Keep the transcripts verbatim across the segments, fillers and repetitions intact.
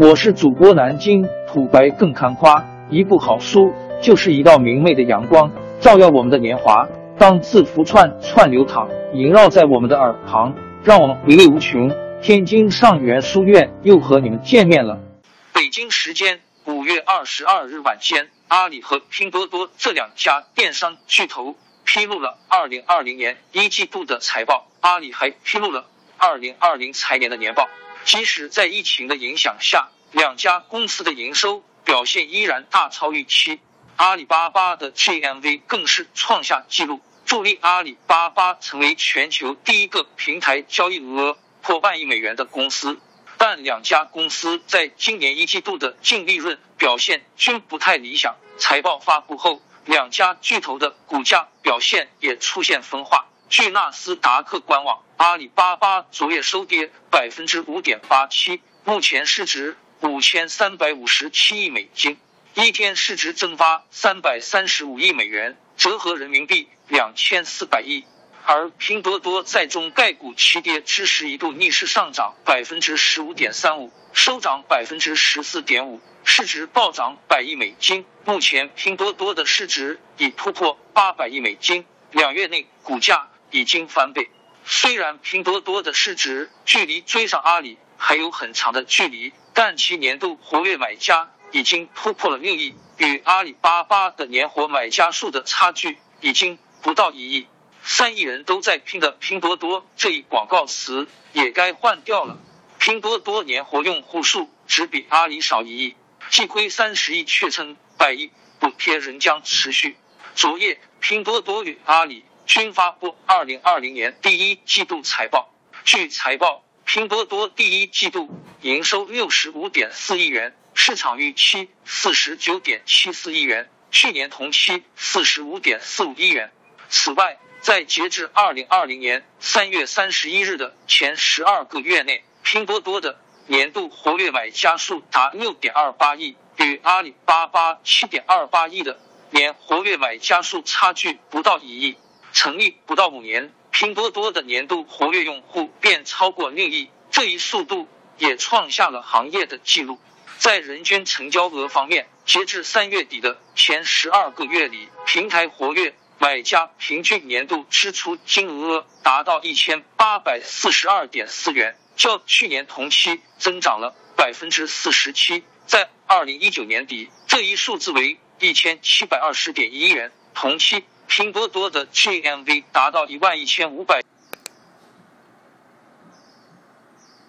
我是主播南京土白更看花，一部好书就是一道明媚的阳光，照耀我们的年华。当字符串串流淌，萦绕在我们的耳旁，让我们回味无穷。天津上元书院又和你们见面了。北京时间五月二十二日晚间，阿里和拼多多这两家电商巨头披露了二零二零年一季度的财报，阿里还披露了二零二零财年的年报。即使在疫情的影响下，两家公司的营收表现依然大超预期。阿里巴巴的 G M V 更是创下纪录，助力阿里巴巴成为全球第一个平台交易额破万亿美元的公司。但两家公司在今年一季度的净利润表现均不太理想，财报发布后，两家巨头的股价表现也出现分化。据纳斯达克官网，阿里巴巴昨夜收跌 百分之五点八七， 目前市值五千三百五十七亿美金，一天市值蒸发三百三十五亿美元，折合人民币两千四百亿。而拼多多在中概股齐跌之时一度逆势上涨 百分之十五点三五， 收涨 百分之十四点五， 市值暴涨百亿美金，目前拼多多的市值已突破八百亿美金，两月内股价已经翻倍。虽然拼多多的市值距离追上阿里还有很长的距离，但其年度活跃买家已经突破了六亿，与阿里巴巴的年活买家数的差距已经不到一亿。三亿人都在拼的拼多多这一广告词也该换掉了。拼多多年活用户数只比阿里少一亿，既亏三十亿却称百亿，补贴仍将持续。昨夜拼多多与阿里均发布二零二零年第一季度财报。据财报，拼多多第一季度营收 六十五点四亿元，市场预期 四十九点七四亿元，去年同期 四十五点四五亿元。此外，在截至二零二零年三月三十一日的前十二个月内，拼多多的年度活跃买家数达 六点二八亿，与阿里巴巴 七点二八亿的年活跃买家数差距不到一亿。成立不到五年，拼多多的年度活跃用户便超过六亿，这一速度也创下了行业的纪录。在人均成交额方面，截至三月底的前十二个月里，平台活跃买家平均年度支出金额达到 一千八百四十二点四元，较去年同期增长了 百分之四十七。 在二零一九年底，这一数字为一千七百二十点一元，同期拼多多的 G M V 达到一万一千五百， 二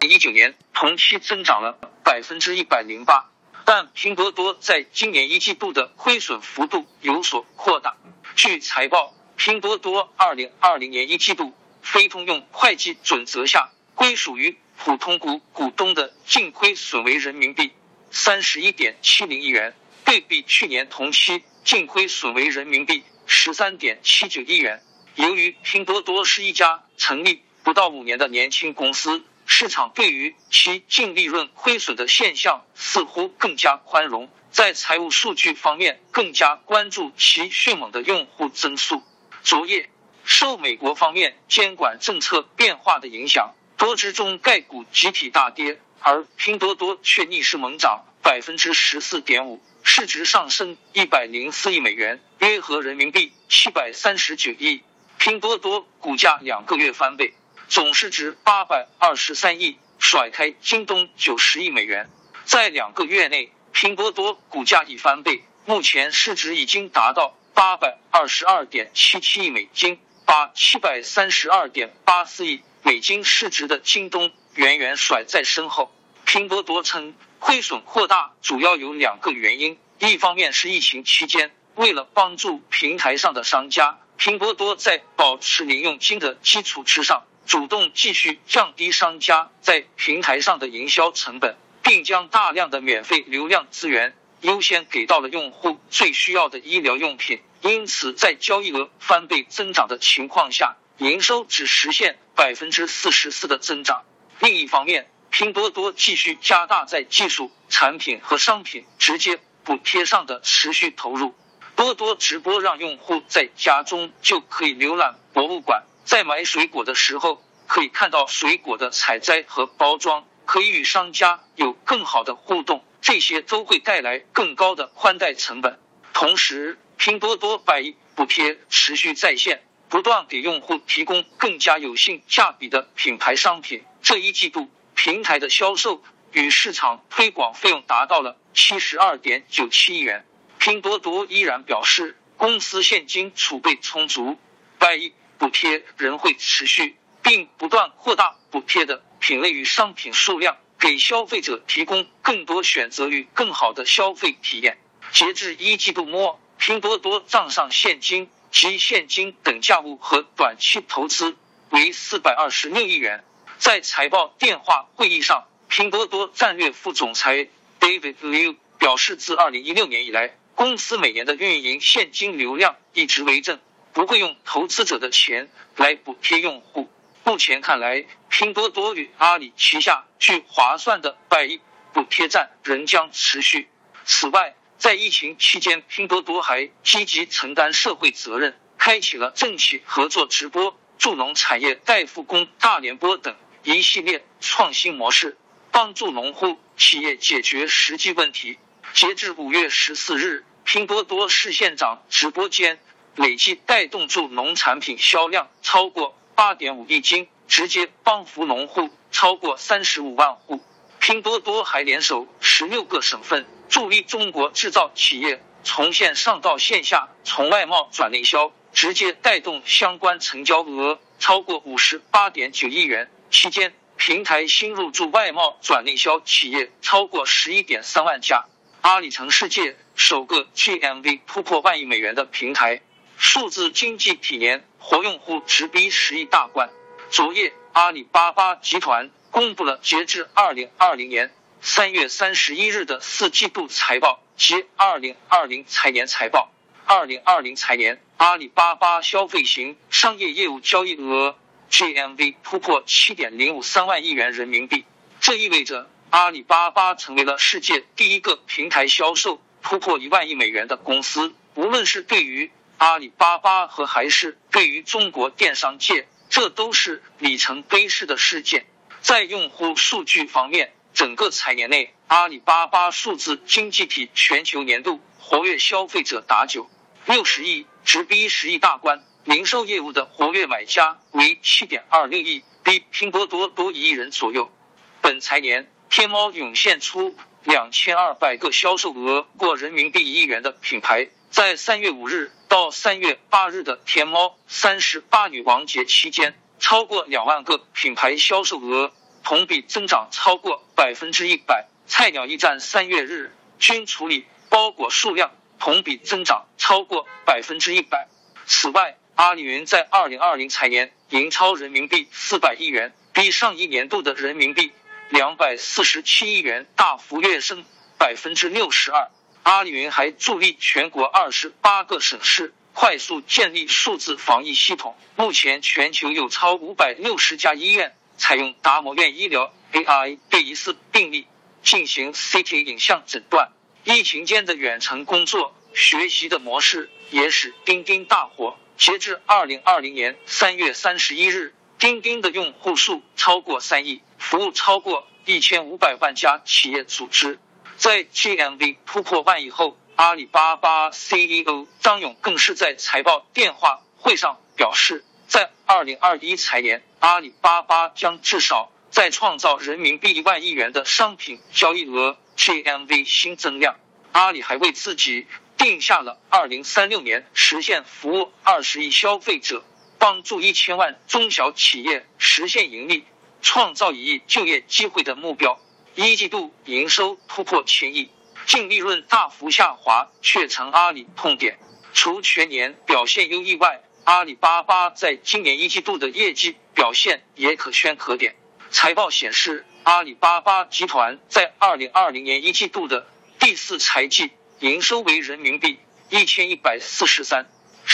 零一九年同期增长了 百分之一百零八， 但拼多多在今年一季度的亏损幅度有所扩大。据财报，拼多多二零二零年一季度非通用会计准则下归属于普通股股东的净亏损为人民币 三十一点七零亿元，对比去年同期净亏损为人民币 十三点七九亿元。由于拼多多是一家成立不到五年的年轻公司，市场对于其净利润亏损的现象似乎更加宽容，在财务数据方面更加关注其迅猛的用户增速。昨夜，受美国方面监管政策变化的影响，多只中概股集体大跌，而拼多多却逆势猛涨 百分之十四点五，市值上升一百零四亿美元，约合人民币七百三十九亿。拼多多股价两个月翻倍，总市值八百二十三亿，甩开京东九十亿美元。在两个月内，拼多多股价已翻倍，目前市值已经达到 八百二十二点七七亿美金，把 七百三十二点八四亿美金市值的京东远远甩在身后。拼多多称亏损扩大主要有两个原因，一方面是疫情期间，为了帮助平台上的商家，拼多多在保持零佣金的基础之上，主动继续降低商家在平台上的营销成本，并将大量的免费流量资源优先给到了用户最需要的医疗用品，因此在交易额翻倍增长的情况下，营收只实现 百分之四十四 的增长。另一方面，拼多多继续加大在技术、产品和商品直接补贴上的持续投入。多多直播让用户在家中就可以浏览博物馆，在买水果的时候可以看到水果的采摘和包装，可以与商家有更好的互动，这些都会带来更高的宽带成本。同时，拼多多百亿补贴持续在线，不断给用户提供更加有性价比的品牌商品。这一季度，平台的销售与市场推广费用达到了 七十二点九七亿元。拼多多依然表示，公司现金储备充足，百亿补贴仍会持续，并不断扩大补贴的品类与商品数量，给消费者提供更多选择与更好的消费体验。截至一季度末，拼多多账上现金及现金等价物和短期投资为四百二十六亿元。在财报电话会议上，拼多多战略副总裁 David Liu 表示，自二零一六年以来，公司每年的运营现金流量一直为正，不会用投资者的钱来补贴用户。目前看来，拼多多与阿里旗下具划算的百亿补贴战仍将持续。此外，在疫情期间，拼多多还积极承担社会责任，开启了政企合作直播、助农产业代复工大联播等一系列创新模式，帮助农户企业解决实际问题。截至五月十四日，拼多多市县长直播间累计带动助农产品销量超过 八点五亿斤，直接帮扶农户超过三十五万户。拼多多还联手十六个省份，助力中国制造企业从线上到线下，从外贸转内销，直接带动相关成交额超过 五十八点九亿元。期间，平台新入驻外贸转内销企业超过 十一点三万家。阿里成世界首个 G M V 突破万亿美元的平台。数字经济体年活用户直逼十亿大关。昨夜，阿里巴巴集团公布了截至二零二零年三月三十一日的四季度财报及二零二零财年财报。二零二零财年，阿里巴巴消费型商业业务交易额 G M V 突破 七点零五三万亿元人民币，这意味着阿里巴巴成为了世界第一个平台销售突破一万亿美元的公司。无论是对于阿里巴巴和还是对于中国电商界，这都是里程碑式的事件。在用户数据方面，整个财年内，阿里巴巴数字经济体全球年度活跃消费者达九点六亿，直逼十亿大关。零售业务的活跃买家为 七点二六亿，比拼多多多一亿人左右。本财年，天猫涌现出两千二百个销售额过人民币一亿元的品牌。在三月五日到三月八日的天猫三十八女王节期间，超过两万个品牌销售额，同比增长超过 百分之百。 菜鸟驿站三月日均处理包裹数量同比增长超过 百分之百。 此外，阿里云在二零二零财年营超人民币四百亿元，比上一年度的人民币两百四十七亿元大幅跃升 百分之六十二。阿里云还助力全国二十八个省市快速建立数字防疫系统。目前全球有超五百六十家医院采用达摩院医疗 A I 对疑似病例进行 C T 影像诊断。疫情间的远程工作学习的模式也使钉钉大火。截至二零二零年三月三十一日，钉钉的用户数超过三亿，服务超过一千五百万家企业组织。在 G M V 突破万亿后，阿里巴巴 C E O 张勇更是在财报电话会上表示，在二零二一财年，阿里巴巴将至少再创造人民币一万亿元的商品交易额 G M V 新增量。阿里还为自己定下了二零三六年实现服务二十亿消费者，帮助一千万中小企业实现盈利，创造一亿就业机会的目标。一季度营收突破千亿，净利润大幅下滑却成阿里痛点。除全年表现优异外，阿里巴巴在今年一季度的业绩表现也可圈可点。财报显示，阿里巴巴集团在二零二零年一季度的第四财季营收为人民币 一千一百四十三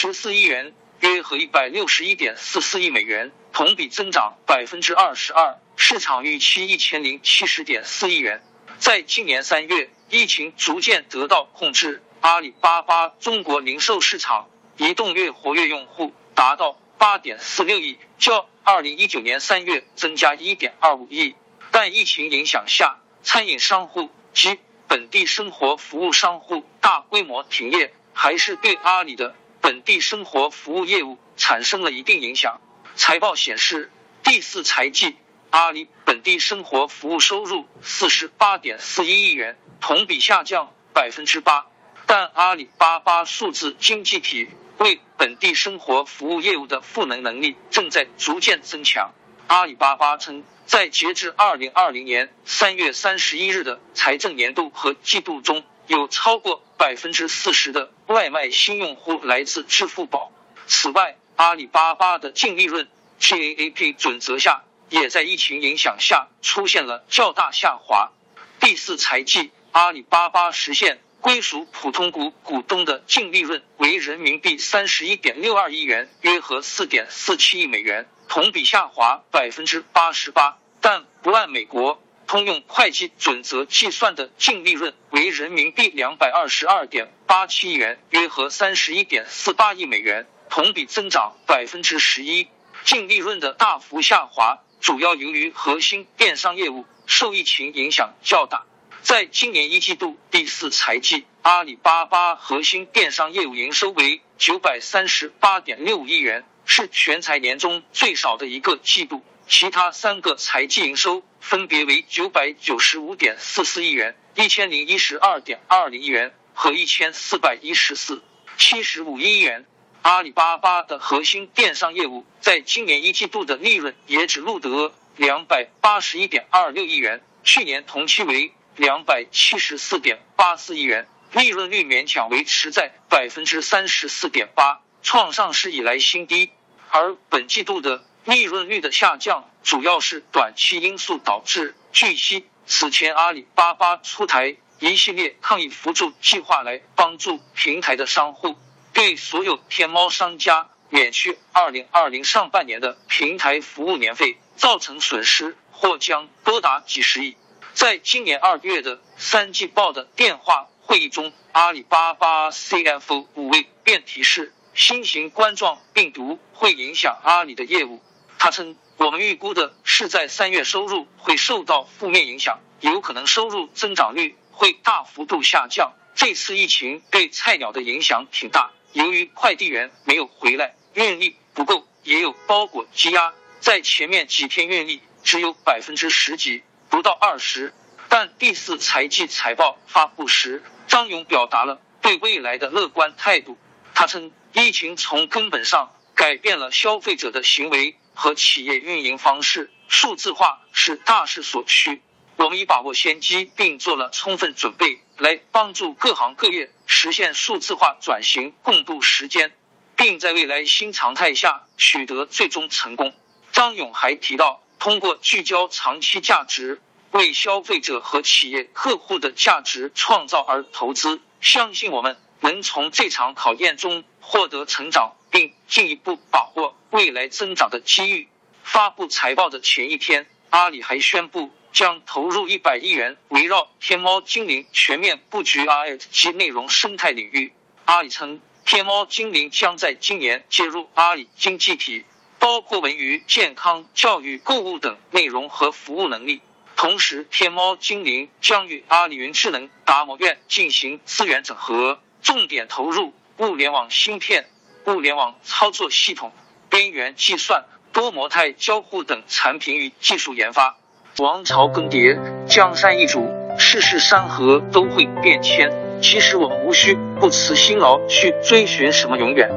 点一四亿元，约合 一百六十一点四四亿美元，同比增长 百分之二十二。市场预期 一千零七十点四亿元。在今年三月，疫情逐渐得到控制，阿里巴巴中国零售市场移动月活跃用户达到 八点四六亿，较二零一九年三月增加 一点二五亿。但疫情影响下，餐饮商户及本地生活服务商户大规模停业，还是对阿里的本地生活服务业务产生了一定影响。财报显示，第四财季阿里本地生活服务收入 四十八点四一亿元，同比下降 百分之八。 但阿里巴巴数字经济体为本地生活服务业务的赋能能力正在逐渐增强。阿里巴巴称，在截至二零二零年三月三十一日的财政年度和季度中，有超过 百分之四十 的外卖新用户来自支付宝。此外，阿里巴巴的净利润 G A A P 准则下也在疫情影响下出现了较大下滑。第四财季，阿里巴巴实现 归属普通股股东的净利润为人民币 三十一点六二亿元，约合 四点四七亿美元，同比下滑 百分之八十八。 但不按美国通用会计准则计算的净利润为人民币 二百二十二点八七亿元，约合 三十一点四八亿美元，同比增长 百分之十一。 净利润的大幅下滑主要由于核心电商业务受疫情影响较大。 在今年一季度第四财季，阿里巴巴核心电商业务营收为 九百三十八点六五亿元，是全财年中最少的一个季度。其他三个财季营收分别为 九百九十五点四四亿元、一千零一十二点二零亿元和 一千四百一十四点七五亿元。阿里巴巴的核心电商业务在今年一季度的利润也只录得 二百八十一点二六亿元，去年同期为 二百七十四点八四亿元，利润率勉强维持在 百分之三十四点八， 创上市以来新低。而本季度的利润率的下降主要是短期因素导致。据悉，此前阿里巴巴出台一系列抗疫扶助计划来帮助平台的商户，对所有天猫商家免去二零二零上半年的平台服务年费，造成损失或将多达几十亿。 在今年二月的三季报的电话会议中，阿里巴巴 C F O 武卫便提示，新型冠状病毒会影响阿里的业务。他称，我们预估的是在三月收入会受到负面影响，有可能收入增长率会大幅度下降。这次疫情对菜鸟的影响挺大，由于快递员没有回来，运力不够，也有包裹积压，在前面几天运力只有百分之十几。 不到二十，但第四财季财报发布时，张勇表达了对未来的乐观态度。他称，疫情从根本上改变了消费者的行为和企业运营方式，数字化是大势所趋。我们已把握先机，并做了充分准备，来帮助各行各业实现数字化转型，共度时间，并在未来新常态下取得最终成功。张勇还提到， 通过聚焦长期价值，为消费者和企业客户的价值创造而投资，相信我们能从这场考验中获得成长，并进一步把握未来增长的机遇。发布财报的前一天，阿里还宣布将投入一百亿元，围绕天猫精灵全面布局 R X 及内容生态领域。阿里称，天猫精灵将在今年接入阿里经济体， 包括文娱、健康、教育、购物等内容和服务能力。同时，天猫精灵将与阿里云智能达摩院进行资源整合，重点投入物联网芯片、物联网操作系统、边缘计算、多模态交互等产品与技术研发。王朝更迭，江山易主，世事山河都会变迁。其实我们无需不辞辛劳去追寻什么永远，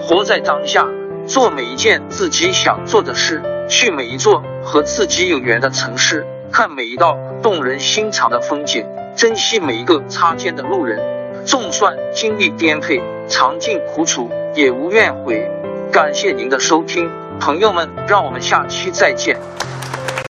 活在当下， 做每一件自己想做的事，去每一座和自己有缘的城市，看每一道动人心肠的风景，珍惜每一个擦肩的路人。纵算经历颠沛，尝尽苦楚，也无怨悔。感谢您的收听，朋友们，让我们下期再见。